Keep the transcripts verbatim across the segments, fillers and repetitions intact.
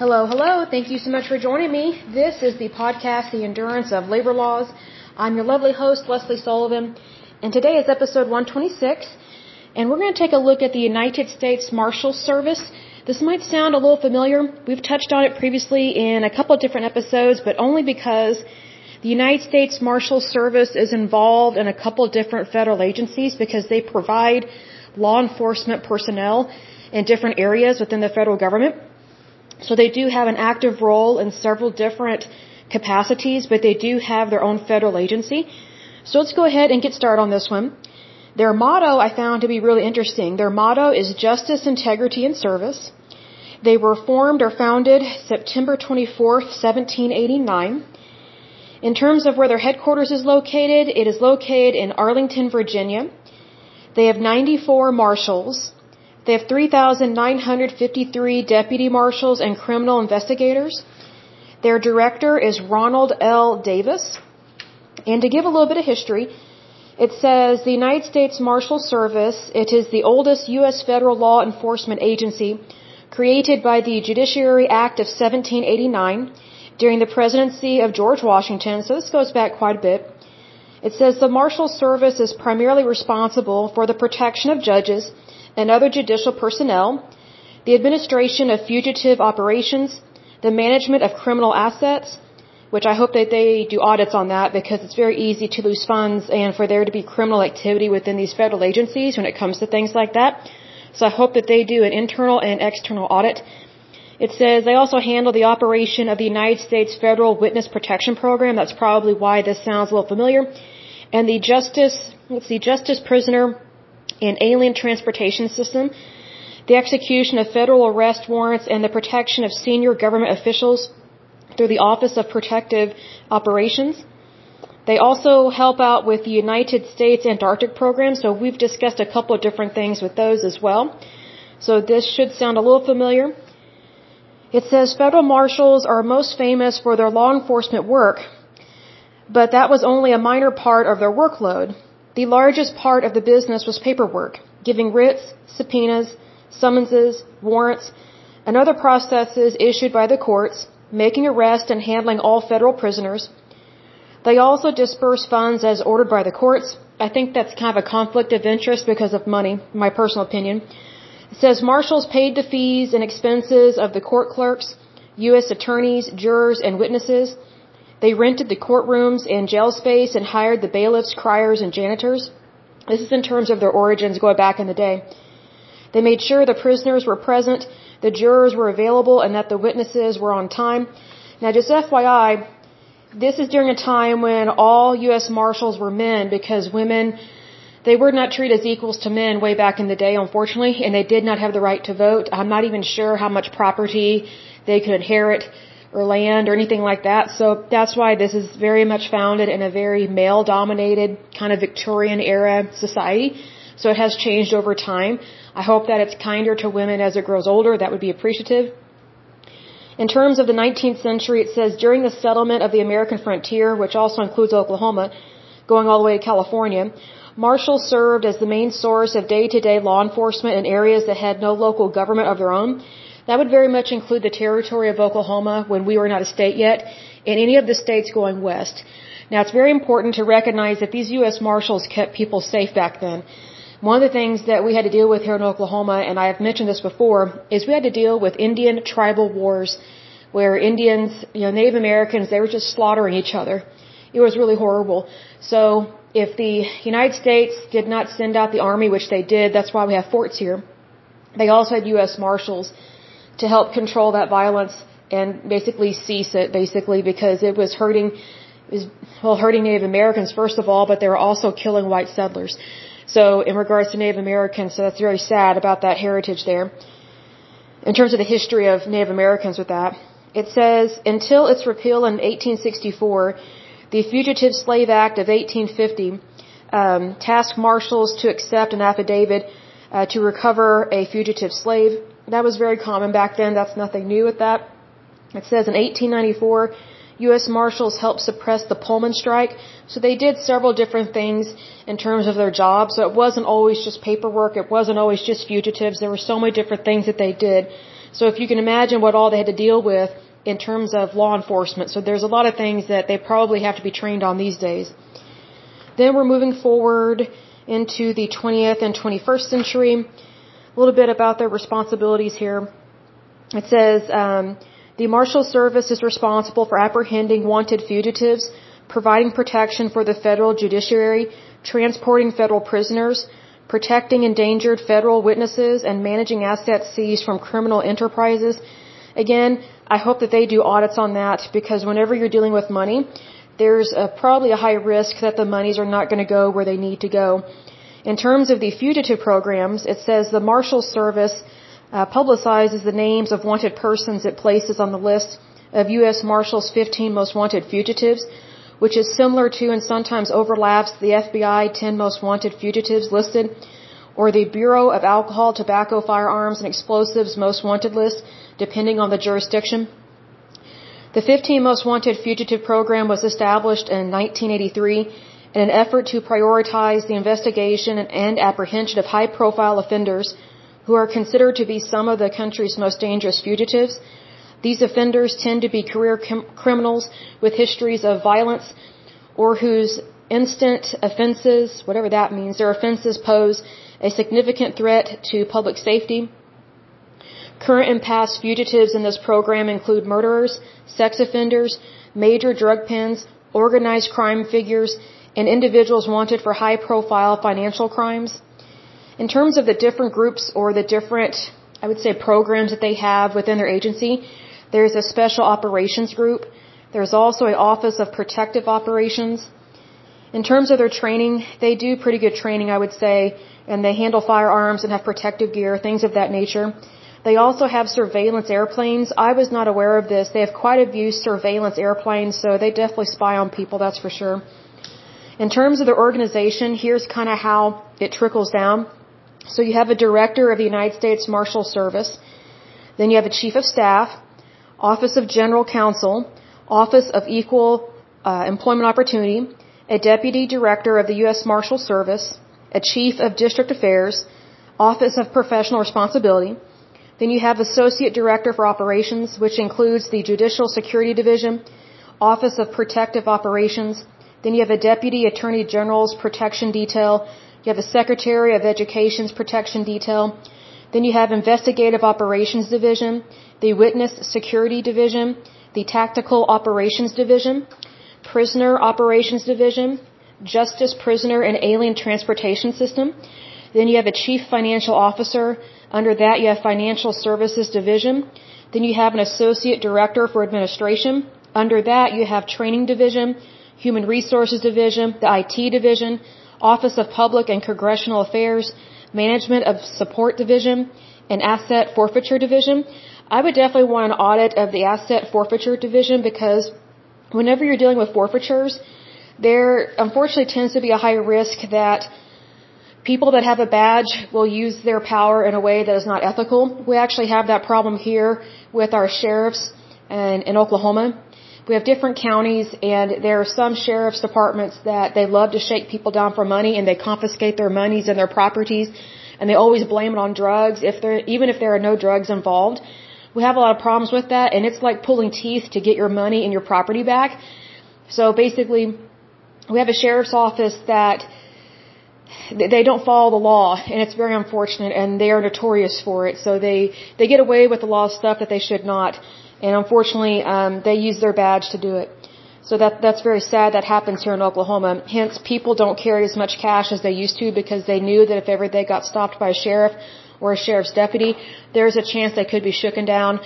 Hello, hello. Thank you so much for joining me. This is the podcast, The Endurance of Labor Laws. I'm your lovely host, Leslie Sullivan, and today is episode one twenty-six, and we're going to take a look at the United States Marshals Service. This might sound a little familiar. We've touched on it previously in a couple of different episodes, but only because the United States Marshals Service is involved in a couple of different federal agencies because they provide law enforcement personnel in different areas within the federal government. So they do have an active role in several different capacities, but they do have their own federal agency. So let's go ahead and get started on this one. Their motto I found to be really interesting. Their motto is Justice, Integrity, and Service. They were formed or founded September twenty-fourth, seventeen eighty-nine. In terms of where their headquarters is located, it is located in Arlington, Virginia. They have ninety-four marshals. They have three thousand nine hundred fifty-three deputy marshals and criminal investigators. Their director is Ronald L. Davis. And to give a little bit of history, it says the United States Marshals Service, it is the oldest U S federal law enforcement agency created by the Judiciary Act of seventeen eighty-nine during the presidency of George Washington. So this goes back quite a bit. It says the Marshals Service is primarily responsible for the protection of judges and other judicial personnel, the administration of fugitive operations, the management of criminal assets, which I hope that they do audits on that because it's very easy to lose funds and for there to be criminal activity within these federal agencies when it comes to things like that. So I hope that they do an internal and external audit. It says they also handle the operation of the United States Federal Witness Protection Program. That's probably why this sounds a little familiar. And the Justice, let's see, Justice Prisoner and Alien Transportation System, the execution of federal arrest warrants, and the protection of senior government officials through the Office of Protective Operations. They also help out with the United States Antarctic Program, so we've discussed a couple of different things with those as well. So this should sound a little familiar. It says federal marshals are most famous for their law enforcement work, but that was only a minor part of their workload. The largest part of the business was paperwork, giving writs, subpoenas, summonses, warrants, and other processes issued by the courts, making arrests and handling all federal prisoners. They also disburse funds as ordered by the courts. I think that's kind of a conflict of interest because of money, my personal opinion. It says marshals paid the fees and expenses of the court clerks, U S attorneys, jurors, and witnesses. They rented the courtrooms and jail space and hired the bailiffs, criers, and janitors. This is in terms of their origins going back in the day. They made sure the prisoners were present, the jurors were available, and that the witnesses were on time. Now, just F Y I, this is during a time when all U S marshals were men because women, they were not treated as equals to men way back in the day, unfortunately, and they did not have the right to vote. I'm not even sure how much property they could inherit or land or anything like that. So that's why this is very much founded in a very male-dominated kind of Victorian-era society. So it has changed over time. I hope that it's kinder to women as it grows older. That would be appreciative. In terms of the nineteenth century, it says during the settlement of the American frontier, which also includes Oklahoma, going all the way to California, marshals served as the main source of day-to-day law enforcement in areas that had no local government of their own. That would very much include the territory of Oklahoma when we were not a state yet, and any of the states going west. Now, it's very important to recognize that these U S marshals kept people safe back then. One of the things that we had to deal with here in Oklahoma, and I have mentioned this before, is we had to deal with Indian tribal wars where Indians, you know, Native Americans, they were just slaughtering each other. It was really horrible. So if the United States did not send out the army, which they did, that's why we have forts here. They also had U S marshals to help control that violence and basically cease it, basically, because it was hurting, it was, well, hurting Native Americans, first of all, but they were also killing white settlers. So in regards to Native Americans, so that's very sad about that heritage there. In terms of the history of Native Americans with that, it says, until its repeal in eighteen sixty-four, the Fugitive Slave Act of eighteen fifty um, tasked marshals to accept an affidavit uh, to recover a fugitive slave. That was very common back then. That's nothing new with that. It says in eighteen ninety-four, U S marshals helped suppress the Pullman strike. So they did several different things in terms of their job. So it wasn't always just paperwork. It wasn't always just fugitives. There were so many different things that they did. So if you can imagine what all they had to deal with in terms of law enforcement. So there's a lot of things that they probably have to be trained on these days. Then we're moving forward into the twentieth and twenty-first century. A little bit about their responsibilities here. It says, um, the Marshals Service is responsible for apprehending wanted fugitives, providing protection for the federal judiciary, transporting federal prisoners, protecting endangered federal witnesses, and managing assets seized from criminal enterprises. Again, I hope that they do audits on that, because whenever you're dealing with money, there's a, probably a high risk that the monies are not going to go where they need to go. In terms of the fugitive programs, it says the Marshals Service uh, publicizes the names of wanted persons it places on the list of U S Marshals' fifteen Most Wanted Fugitives, which is similar to and sometimes overlaps the F B I ten Most Wanted Fugitives listed, or the Bureau of Alcohol, Tobacco, Firearms, and Explosives Most Wanted list, depending on the jurisdiction. The fifteen Most Wanted Fugitive Program was established in nineteen eighty-three in an effort to prioritize the investigation and apprehension of high-profile offenders who are considered to be some of the country's most dangerous fugitives. These offenders tend to be career criminals with histories of violence, or whose instant offenses, whatever that means, their offenses pose a significant threat to public safety. Current and past fugitives in this program include murderers, sex offenders, major drug pens, organized crime figures, and individuals wanted for high-profile financial crimes. In terms of the different groups or the different, I would say, programs that they have within their agency, there's a special operations group. There's also an office of protective operations. In terms of their training, they do pretty good training, I would say, and they handle firearms and have protective gear, things of that nature. They also have surveillance airplanes. I was not aware of this. They have quite a few surveillance airplanes, so they definitely spy on people, that's for sure. In terms of their organization, here's kind of how it trickles down. So you have a director of the United States Marshals Service. Then you have a chief of staff, Office of General Counsel, Office of Equal uh, Employment Opportunity, a deputy director of the U S Marshals Service, a chief of district affairs, Office of Professional Responsibility. Then you have associate director for operations, which includes the Judicial Security Division, Office of Protective Operations. Then you have a deputy attorney general's protection detail. You have a secretary of education's protection detail. Then you have investigative operations division, the witness security division, the tactical operations division, prisoner operations division, justice prisoner and alien transportation system. Then you have a chief financial officer. Under that, you have financial services division. Then you have an associate director for administration. Under that, you have training division, human resources division, the I T division, Office of Public and Congressional Affairs, Management of Support Division, and Asset Forfeiture Division. I would definitely want an audit of the Asset Forfeiture Division, because whenever you're dealing with forfeitures, there unfortunately tends to be a high risk that people that have a badge will use their power in a way that is not ethical. We actually have that problem here with our sheriffs and in Oklahoma. We have different counties, and there are some sheriff's departments that they love to shake people down for money, and they confiscate their monies and their properties, and they always blame it on drugs, if there, even if there are no drugs involved. We have a lot of problems with that, and it's like pulling teeth to get your money and your property back. So basically, we have a sheriff's office that they don't follow the law, and it's very unfortunate, and they are notorious for it. So they, they get away with a lot of stuff that they should not. And unfortunately, um, they use their badge to do it. So that that's very sad that happens here in Oklahoma. Hence, people don't carry as much cash as they used to, because they knew that if ever they got stopped by a sheriff or a sheriff's deputy, there's a chance they could be shooken down.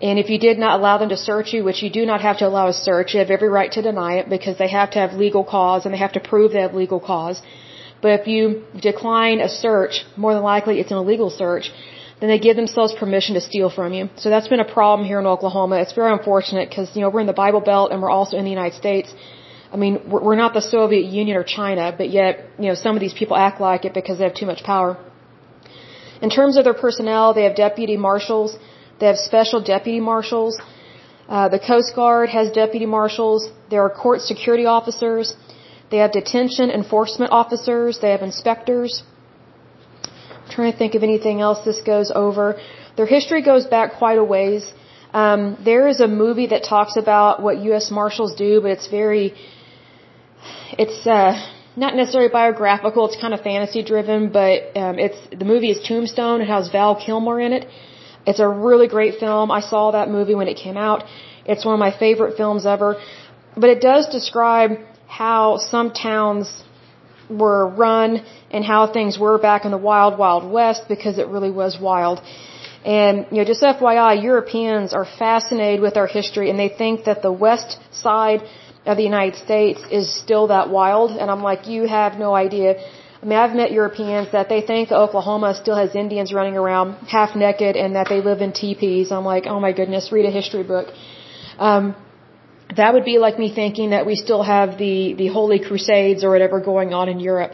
And if you did not allow them to search you, which you do not have to allow a search, you have every right to deny it, because they have to have legal cause, and they have to prove they have legal cause. But if you decline a search, more than likely it's an illegal search, then they give themselves permission to steal from you. So that's been a problem here in Oklahoma. It's very unfortunate, because, you know, we're in the Bible Belt, and we're also in the United States. I mean, we're not the Soviet Union or China, but yet, you know, some of these people act like it because they have too much power. In terms of their personnel, they have deputy marshals. They have special deputy marshals. Uh, the Coast Guard has deputy marshals. There are court security officers. They have detention enforcement officers. They have inspectors. Trying to think of anything else this goes over. Their history goes back quite a ways. Um, there is a movie that talks about what U S Marshals do, but it's very, it's uh, not necessarily biographical. It's kind of fantasy driven, but um, it's the movie is Tombstone. It has Val Kilmer in it. It's a really great film. I saw that movie when it came out. It's one of my favorite films ever. But it does describe how some towns were run and how things were back in the wild, wild west, because it really was wild. And, you know, just F Y I, Europeans are fascinated with our history, and they think that the west side of the United States is still that wild. And I'm like, you have no idea. I mean, I've met Europeans that they think Oklahoma still has Indians running around half naked and that they live in teepees. I'm like, oh my goodness, read a history book. Um, that would be like me thinking that we still have the, the Holy Crusades or whatever going on in Europe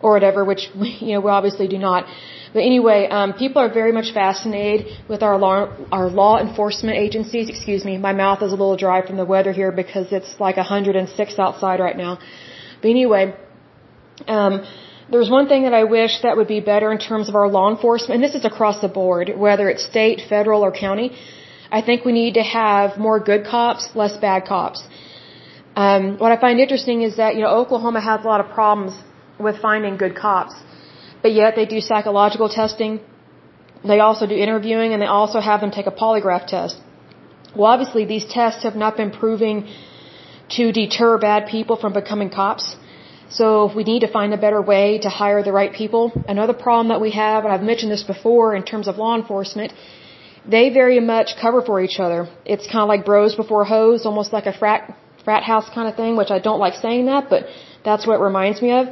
or whatever, which, you know, we obviously do not. But anyway, um, people are very much fascinated with our law, our law enforcement agencies. Excuse me, my mouth is a little dry from the weather here because it's like one hundred six outside right now. But anyway, um, there's one thing that I wish that would be better in terms of our law enforcement, and this is across the board, whether it's state, federal, or county. I think we need to have more good cops, less bad cops. Um, what I find interesting is that, you know, Oklahoma has a lot of problems with finding good cops. But yet they do psychological testing. They also do interviewing, and they also have them take a polygraph test. Well, obviously these tests have not been proving to deter bad people from becoming cops. So we need to find a better way to hire the right people. Another problem that we have, and I've mentioned this before in terms of law enforcement, they very much cover for each other. It's kind of like bros before hoes, almost like a frat, frat house kind of thing, which I don't like saying that, but that's what it reminds me of.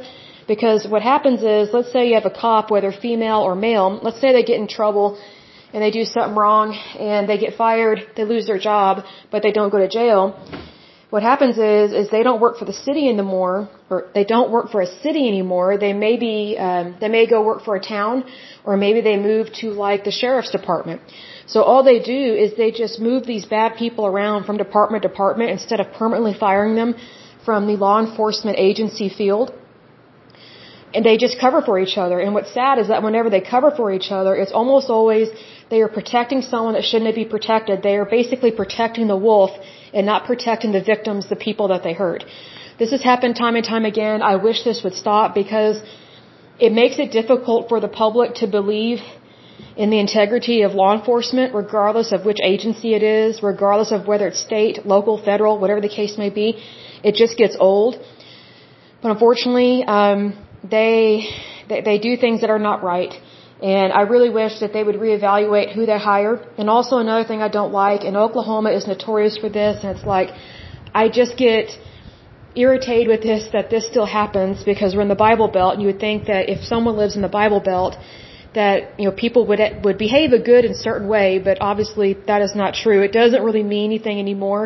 Because what happens is, let's say you have a cop, whether female or male, let's say they get in trouble and they do something wrong and they get fired, they lose their job, but they don't go to jail. What happens is, is they don't work for the city anymore, or they don't work for a city anymore. They may be, um, they may go work for a town, or maybe they move to like the sheriff's department. So all they do is they just move these bad people around from department to department instead of permanently firing them from the law enforcement agency field. And they just cover for each other. And what's sad is that whenever they cover for each other, it's almost always they are protecting someone that shouldn't be protected. They are basically protecting the wolf and not protecting the victims, the people that they hurt. This has happened time and time again. I wish this would stop because it makes it difficult for the public to believe in the integrity of law enforcement, regardless of which agency it is, regardless of whether it's state, local, federal, whatever the case may be. It just gets old. But unfortunately, um, They, they they do things that are not right. And I really wish that they would reevaluate who they hire. And also another thing I don't like, and Oklahoma is notorious for this, and it's like, I just get irritated with this, that this still happens, because we're in the Bible Belt, and you would think that if someone lives in the Bible Belt, that, you know, people would would behave a good and certain way, but obviously that is not true. It doesn't really mean anything anymore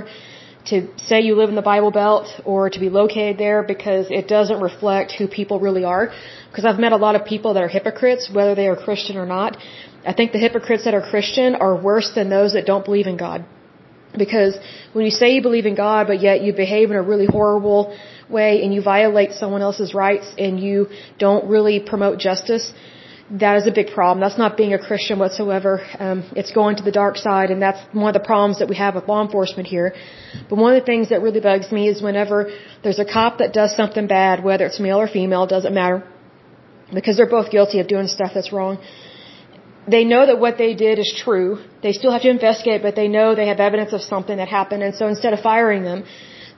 to say you live in the Bible Belt or to be located there, because it doesn't reflect who people really are. Because I've met a lot of people that are hypocrites, whether they are Christian or not. I think the hypocrites that are Christian are worse than those that don't believe in God. Because when you say you believe in God, but yet you behave in a really horrible way and you violate someone else's rights and you don't really promote justice, that is a big problem. That's not being a Christian whatsoever. Um, it's going to the dark side, and that's one of the problems that we have with law enforcement here. But one of the things that really bugs me is whenever there's a cop that does something bad, whether it's male or female, doesn't matter, because they're both guilty of doing stuff that's wrong. They know that what they did is true. They still have to investigate, but they know they have evidence of something that happened, and so instead of firing them,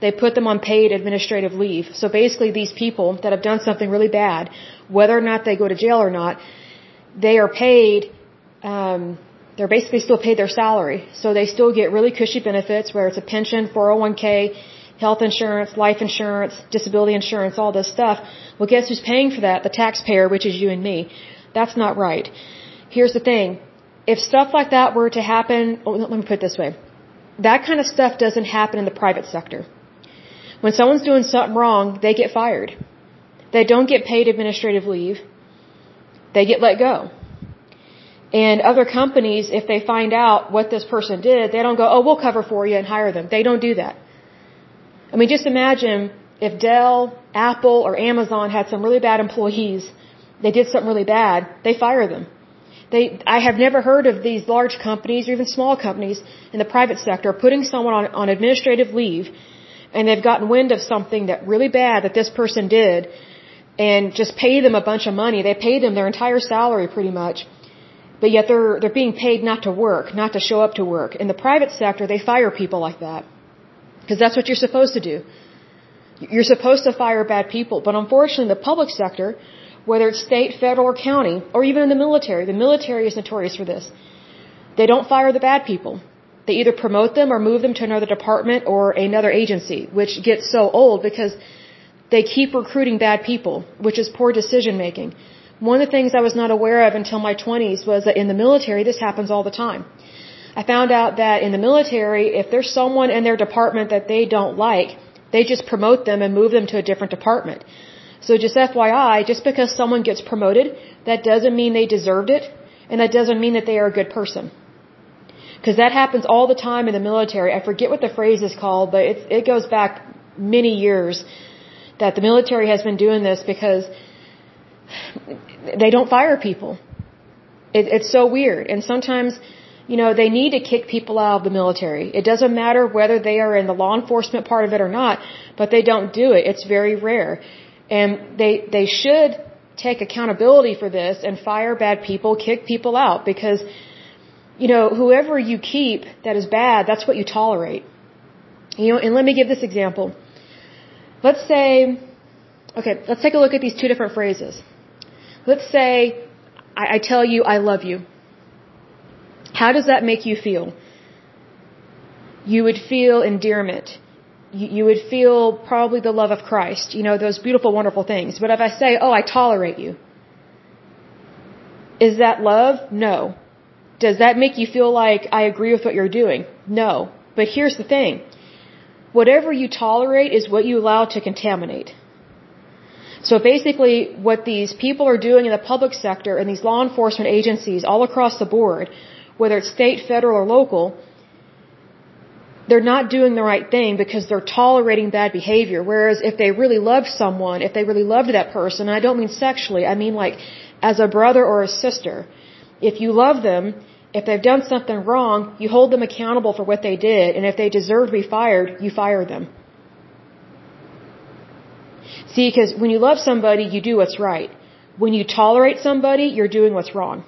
they put them on paid administrative leave. So basically these people that have done something really bad, whether or not they go to jail or not, they are paid, um, they're basically still paid their salary. So they still get really cushy benefits, whether it's a pension, four oh one k, health insurance, life insurance, disability insurance, all this stuff. Well, guess who's paying for that? The taxpayer, which is you and me. That's not right. Here's the thing. If stuff like that were to happen, oh, let me put it this way. That kind of stuff doesn't happen in the private sector. When someone's doing something wrong, they get fired. They don't get paid administrative leave. They get let go. And other companies, if they find out what this person did, they don't go, oh, we'll cover for you and hire them. They don't do that. I mean, just imagine if Dell, Apple, or Amazon had some really bad employees. They did something really bad. They fire them. They, I have never heard of these large companies or even small companies in the private sector putting someone on, on administrative leave, and they've gotten wind of something that really bad that this person did, and just pay them a bunch of money. They paid them their entire salary pretty much, but yet they're they're being paid not to work, not to show up to work. In the private sector, they fire people like that because that's what you're supposed to do. You're supposed to fire bad people, but unfortunately, in the public sector, whether it's state, federal, or county, or even in the military, the military is notorious for this. They don't fire the bad people. They either promote them or move them to another department or another agency, which gets so old because they keep recruiting bad people, which is poor decision making. One of the things I was not aware of until my twenties was that in the military, this happens all the time. I found out that in the military, if there's someone in their department that they don't like, they just promote them and move them to a different department. So just F Y I, just because someone gets promoted, that doesn't mean they deserved it, and that doesn't mean that they are a good person. Because that happens all the time in the military. I forget what the phrase is called, but it, it goes back many years that the military has been doing this because they don't fire people. It, it's so weird. And sometimes, you know, they need to kick people out of the military. It doesn't matter whether they are in the law enforcement part of it or not, but they don't do it. It's very rare. And they they should take accountability for this and fire bad people, kick people out, because, you know, whoever you keep that is bad, that's what you tolerate. You know, and let me give this example. Let's say, okay, let's take a look at these two different phrases. Let's say I, I tell you I love you. How does that make you feel? You would feel endearment. You would feel probably the love of Christ, you know, those beautiful, wonderful things. But if I say, oh, I tolerate you, is that love? No. Does that make you feel like I agree with what you're doing? No. But here's the thing. Whatever you tolerate is what you allow to contaminate. So basically what these people are doing in the public sector and these law enforcement agencies all across the board, whether it's state, federal, or local, they're not doing the right thing because they're tolerating bad behavior. Whereas if they really loved someone, if they really loved that person, and I don't mean sexually, I mean like as a brother or a sister, if you love them, if they've done something wrong, you hold them accountable for what they did, and if they deserve to be fired, you fire them. See, because when you love somebody, you do what's right. When you tolerate somebody, you're doing what's wrong.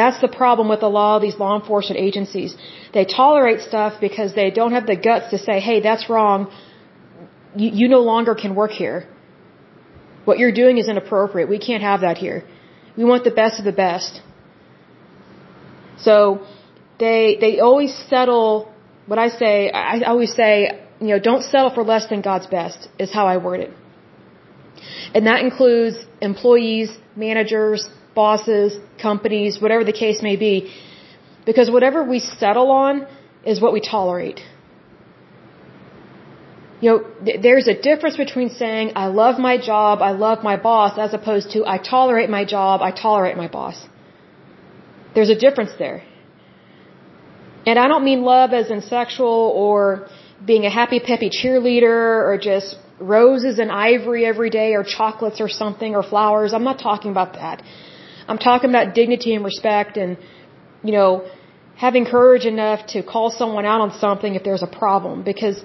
That's the problem with a lot of these law enforcement agencies. They tolerate stuff because they don't have the guts to say, hey, that's wrong. You, you no longer can work here. What you're doing is inappropriate. We can't have that here. We want the best of the best. So they they always settle. What I say, I always say, you know, don't settle for less than God's best is how I word it. And that includes employees, managers, bosses, companies, whatever the case may be, because whatever we settle on is what we tolerate. You know, th- there's a difference between saying, I love my job, I love my boss, as opposed to, I tolerate my job, I tolerate my boss. There's a difference there. And I don't mean love as in sexual or being a happy-peppy cheerleader or just roses and ivory every day or chocolates or something or flowers. I'm not talking about that. I'm talking about dignity and respect and, you know, having courage enough to call someone out on something if there's a problem. Because,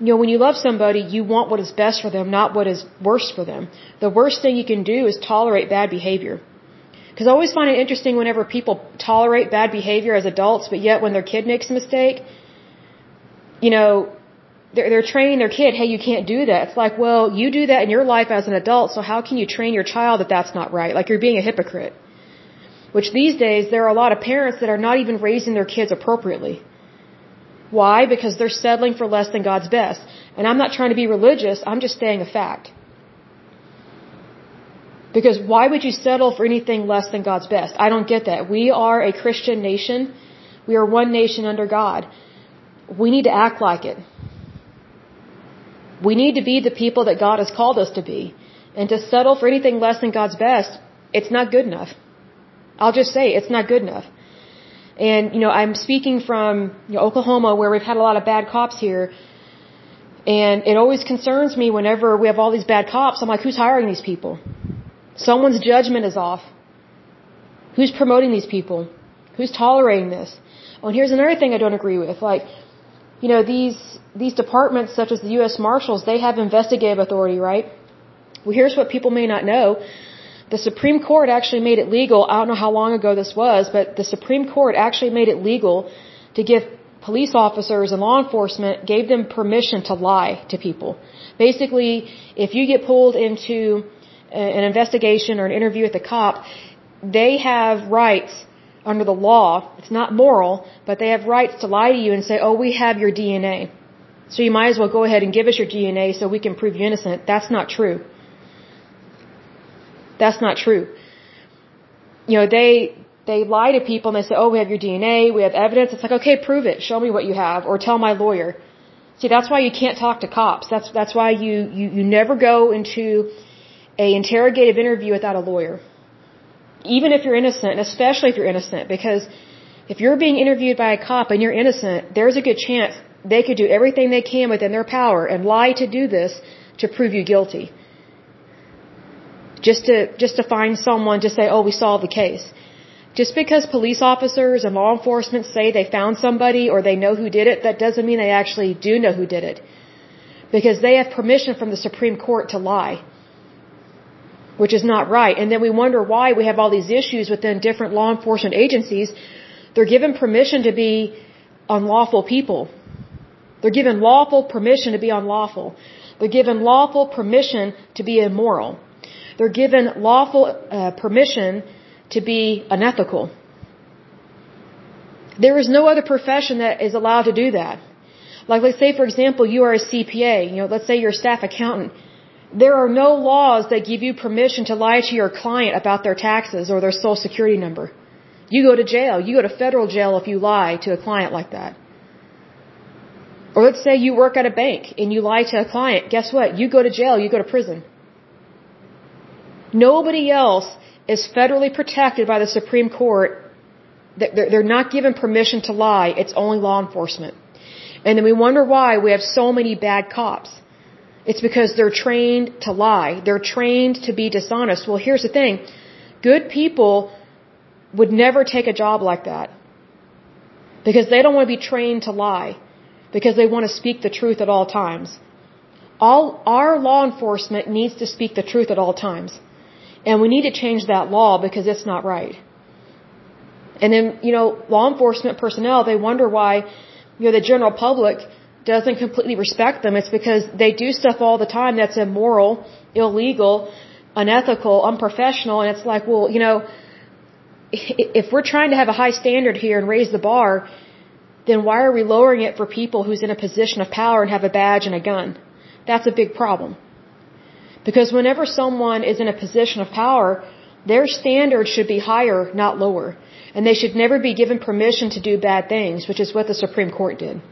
you know, when you love somebody, you want what is best for them, not what is worst for them. The worst thing you can do is tolerate bad behavior. Because I always find it interesting whenever people tolerate bad behavior as adults, but yet when their kid makes a mistake, you know, they're, they're training their kid, hey, you can't do that. It's like, well, you do that in your life as an adult, so how can you train your child that that's not right? Like, you're being a hypocrite. Which these days, there are a lot of parents that are not even raising their kids appropriately. Why? Because they're settling for less than God's best. And I'm not trying to be religious, I'm just stating a fact. Because why would you settle for anything less than God's best? I don't get that. We are a Christian nation. We are one nation under God. We need to act like it. We need to be the people that God has called us to be. And to settle for anything less than God's best, it's not good enough. I'll just say it's not good enough. And, you know, I'm speaking from you know, Oklahoma, where we've had a lot of bad cops here. And it always concerns me whenever we have all these bad cops. I'm like, who's hiring these people? Someone's judgment is off. Who's promoting these people? Who's tolerating this? Oh, and here's another thing I don't agree with. Like, you know, these these departments such as the U S Marshals, they have investigative authority, right? Well, here's what people may not know. The Supreme Court actually made it legal. I don't know how long ago this was, but the Supreme Court actually made it legal to give police officers and law enforcement, gave them permission to lie to people. Basically, if you get pulled into an investigation or an interview with a cop, they have rights under the law. It's not moral, but they have rights to lie to you and say, oh, we have your D N A. So you might as well go ahead and give us your D N A so we can prove you innocent. That's not true. That's not true. You know, they they lie to people and they say, oh, we have your D N A, we have evidence. It's like, okay, prove it. Show me what you have or tell my lawyer. See, that's why you can't talk to cops. That's that's why you, you, you never go into a interrogative interview without a lawyer. Even if you're innocent, and especially if you're innocent, because if you're being interviewed by a cop and you're innocent, there's a good chance they could do everything they can within their power and lie to do this to prove you guilty. Just to just to find someone to say, oh, we solved the case. Just because police officers and law enforcement say they found somebody or they know who did it, that doesn't mean they actually do know who did it. Because they have permission from the Supreme Court to lie, which is not right. And then we wonder why we have all these issues within different law enforcement agencies. They're given permission to be unlawful people. They're given lawful permission to be unlawful. They're given lawful permission to be immoral. They're given lawful uh, permission to be unethical. There is no other profession that is allowed to do that. Like, let's say, for example, you are a C P A. You know, let's say you're a staff accountant. There are no laws that give you permission to lie to your client about their taxes or their social security number. You go to jail. You go to federal jail if you lie to a client like that. Or let's say you work at a bank and you lie to a client. Guess what? You go to jail. You go to prison. Nobody else is federally protected by the Supreme Court. They're not given permission to lie. It's only law enforcement. And then we wonder why we have so many bad cops. It's because they're trained to lie. They're trained to be dishonest. Well, here's the thing. Good people would never take a job like that because they don't want to be trained to lie, because they want to speak the truth at all times. All our law enforcement needs to speak the truth at all times. And we need to change that law because it's not right. And then, you know, law enforcement personnel, they wonder why, you know, the general public doesn't completely respect them. It's because they do stuff all the time that's immoral, illegal, unethical, unprofessional. And it's like, well, you know, if we're trying to have a high standard here and raise the bar, then why are we lowering it for people who's in a position of power and have a badge and a gun? That's a big problem. Because whenever someone is in a position of power, their standards should be higher, not lower. And they should never be given permission to do bad things, which is what the Supreme Court did.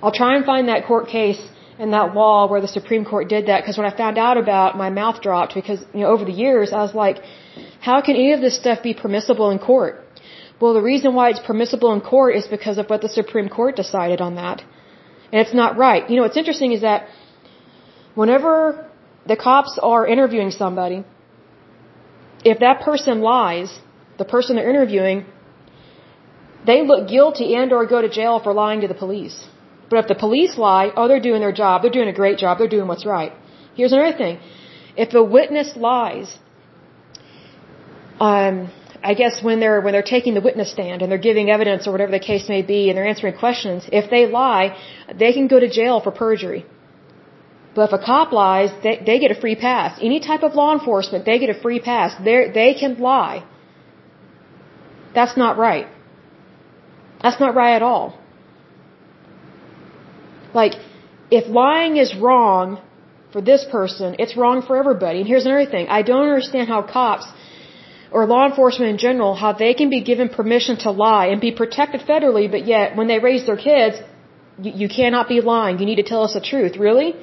I'll try and find that court case and that law where the Supreme Court did that, because when I found out about it, my mouth dropped, because, you know, over the years, I was like, how can any of this stuff be permissible in court? Well, the reason why it's permissible in court is because of what the Supreme Court decided on that. And it's not right. You know, what's interesting is that whenever the cops are interviewing somebody, if that person lies, the person they're interviewing, they look guilty and or go to jail for lying to the police. But if the police lie, oh, they're doing their job. They're doing a great job. They're doing what's right. Here's another thing. If a witness lies, um, I guess when they're when they're taking the witness stand and they're giving evidence or whatever the case may be and they're answering questions, if they lie, they can go to jail for perjury. But if a cop lies, they, they get a free pass. Any type of law enforcement, they get a free pass. They're, they can lie. That's not right. That's not right at all. Like, if lying is wrong for this person, it's wrong for everybody. And here's another thing. I don't understand how cops or law enforcement in general, how they can be given permission to lie and be protected federally, but yet when they raise their kids, you, you cannot be lying. You need to tell us the truth. Really?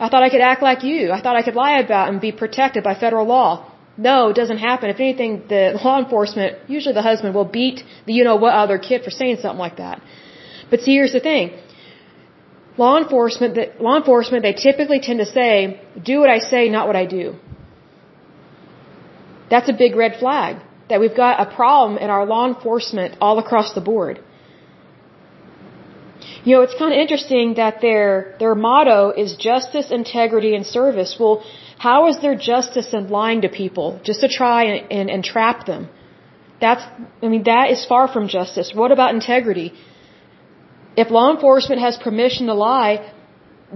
I thought I could act like you. I thought I could lie about and be protected by federal law. No, it doesn't happen. If anything, the law enforcement, usually the husband, will beat the you-know-what other kid for saying something like that. But see, here's the thing. Law enforcement, the, law enforcement, they typically tend to say, do what I say, not what I do. That's a big red flag. that we've got a problem in our law enforcement all across the board. You know, it's kind of interesting that their their motto is justice, integrity, and service. Well, how is there justice in lying to people just to try and, and, and trap them? That's, I mean, that is far from justice. What about integrity? If law enforcement has permission to lie,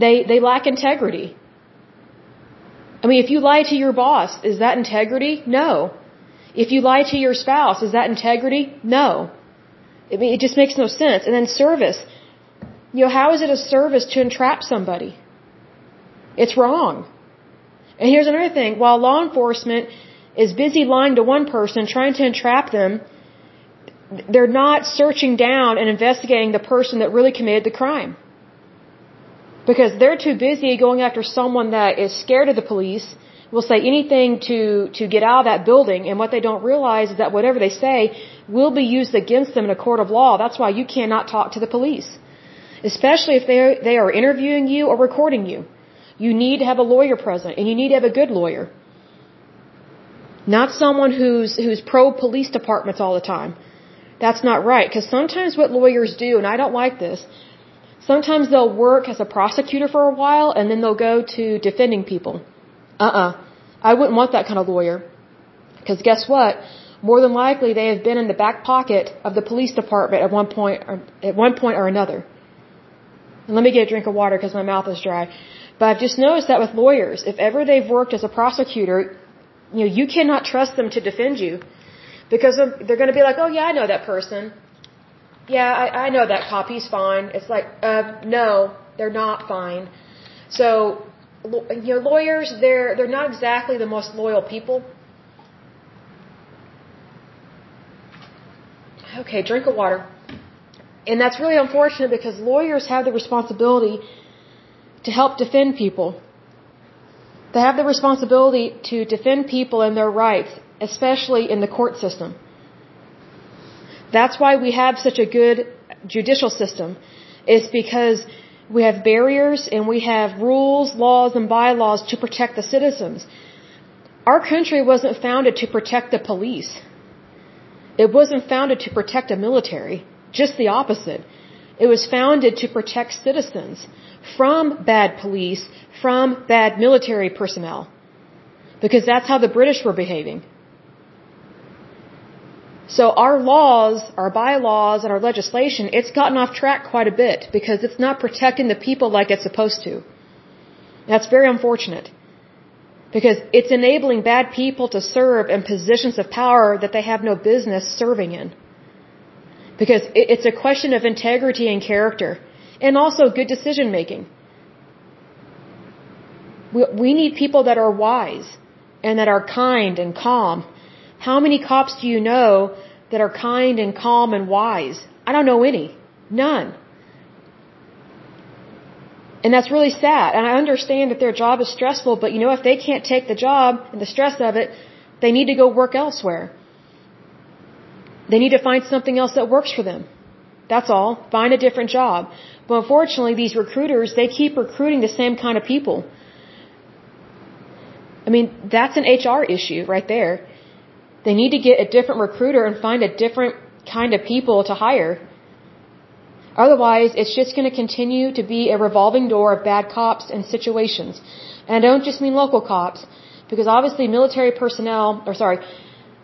they they lack integrity. I mean, if you lie to your boss, is that integrity? No. If you lie to your spouse, is that integrity? No. I mean, it just makes no sense. And then service. You know, how is it a service to entrap somebody? It's wrong. And here's another thing. While law enforcement is busy lying to one person, trying to entrap them, they're not searching down and investigating the person that really committed the crime. Because they're too busy going after someone that is scared of the police, will say anything to, to get out of that building, and what they don't realize is that whatever they say will be used against them in a court of law. That's why you cannot talk to the police, especially if they are, they are interviewing you or recording you. You need to have a lawyer present, and you need to have a good lawyer. Not someone who's, who's pro-police departments all the time. That's not right, because sometimes what lawyers do, and I don't like this, sometimes they'll work as a prosecutor for a while, and then they'll go to defending people. Uh-uh. I wouldn't want that kind of lawyer. Because guess what? More than likely, they have been in the back pocket of the police department at one point or, at one point or another. And let me get a drink of water because my mouth is dry. But I've just noticed that with lawyers, if ever they've worked as a prosecutor, you know, you cannot trust them to defend you. Because they're going to be like, oh, yeah, I know that person. Yeah, I, I know that cop. He's fine. It's like, uh, no, they're not fine. So, you know, lawyers, they're they're not exactly the most loyal people. Okay, drink of water. And that's really unfortunate because lawyers have the responsibility to help defend people. They have the responsibility to defend people and their rights, especially in the court system. That's why we have such a good judicial system. It's because we have barriers and we have rules, laws, and bylaws to protect the citizens. Our country wasn't founded to protect the police. It wasn't founded to protect the military. Just the opposite. It was founded to protect citizens from bad police, from bad military personnel. Because that's how the British were behaving. So our laws, our bylaws, and our legislation, it's gotten off track quite a bit because it's not protecting the people like it's supposed to. That's very unfortunate because it's enabling bad people to serve in positions of power that they have no business serving in because it's a question of integrity and character and also good decision making. We need people that are wise and that are kind and calm. How many cops do you know that are kind and calm and wise? I don't know any. None. And that's really sad. And I understand that their job is stressful, but you know, if they can't take the job and the stress of it, they need to go work elsewhere. They need to find something else that works for them. That's all. Find a different job. But unfortunately, these recruiters, they keep recruiting the same kind of people. I mean, that's an H R issue right there. They need to get a different recruiter and find a different kind of people to hire. Otherwise, it's just going to continue to be a revolving door of bad cops and situations. And I don't just mean local cops, because obviously military personnel, or sorry,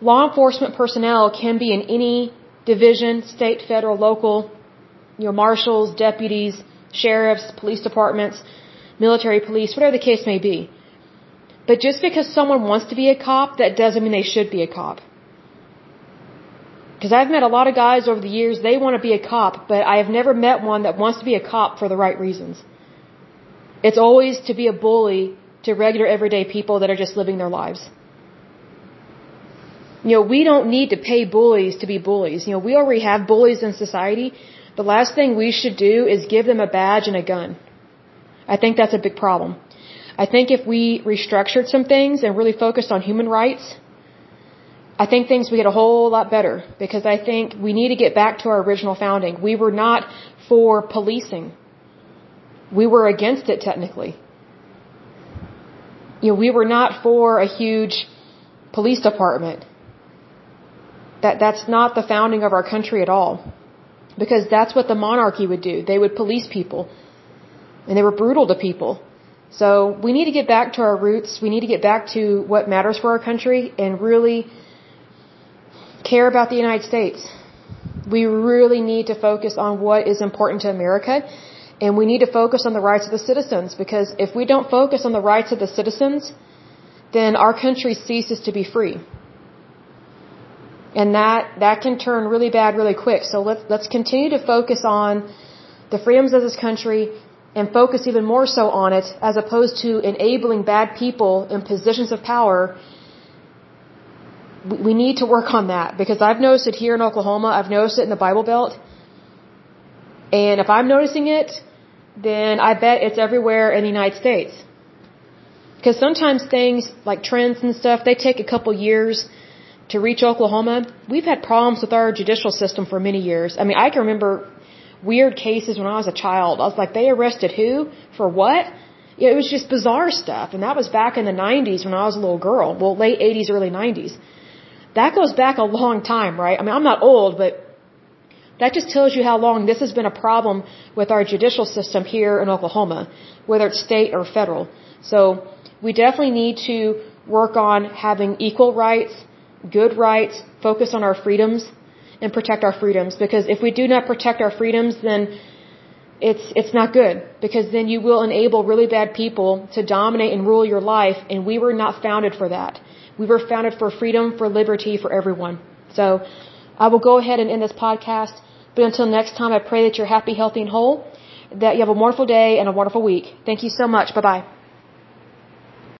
law enforcement personnel can be in any division, state, federal, local, you know, marshals, deputies, sheriffs, police departments, military police, whatever the case may be. But just because someone wants to be a cop, that doesn't mean they should be a cop. Because I've met a lot of guys over the years, they want to be a cop, but I have never met one that wants to be a cop for the right reasons. It's always to be a bully to regular everyday people that are just living their lives. You know, we don't need to pay bullies to be bullies. You know, we already have bullies in society. The last thing we should do is give them a badge and a gun. I think that's a big problem. I think if we restructured some things and really focused on human rights, I think things would get a whole lot better because I think we need to get back to our original founding. We were not for policing. We were against it technically. You know, we were not for a huge police department. That that's not the founding of our country at all. Because that's what the monarchy would do. They would police people. And they were brutal to people. So we need to get back to our roots. We need to get back to what matters for our country and really care about the United States. We really need to focus on what is important to America. And we need to focus on the rights of the citizens. Because if we don't focus on the rights of the citizens, then our country ceases to be free. And that, that can turn really bad really quick. So let's, let's continue to focus on the freedoms of this country and focus even more so on it as opposed to enabling bad people in positions of power. We need to work on that because I've noticed it here in Oklahoma. I've noticed it in the Bible Belt. And if I'm noticing it, then I bet it's everywhere in the United States. Because sometimes things like trends and stuff, they take a couple years to reach Oklahoma. We've had problems with our judicial system for many years. I mean, I can remember weird cases when I was a child. I was like, they arrested who? For what? It was just bizarre stuff. And that was back in the nineties when I was a little girl. Well, late eighties, early nineties. That goes back a long time, right? I mean, I'm not old, but that just tells you how long this has been a problem with our judicial system here in Oklahoma, whether it's state or federal. So we definitely need to work on having equal rights, good rights, focus on our freedoms, and protect our freedoms. Because if we do not protect our freedoms, then it's it's not good. Because then you will enable really bad people to dominate and rule your life, and we were not founded for that. We were founded for freedom, for liberty, for everyone. So I will go ahead and end this podcast. But until next time, I pray that you're happy, healthy, and whole, that you have a wonderful day and a wonderful week. Thank you so much. Bye-bye.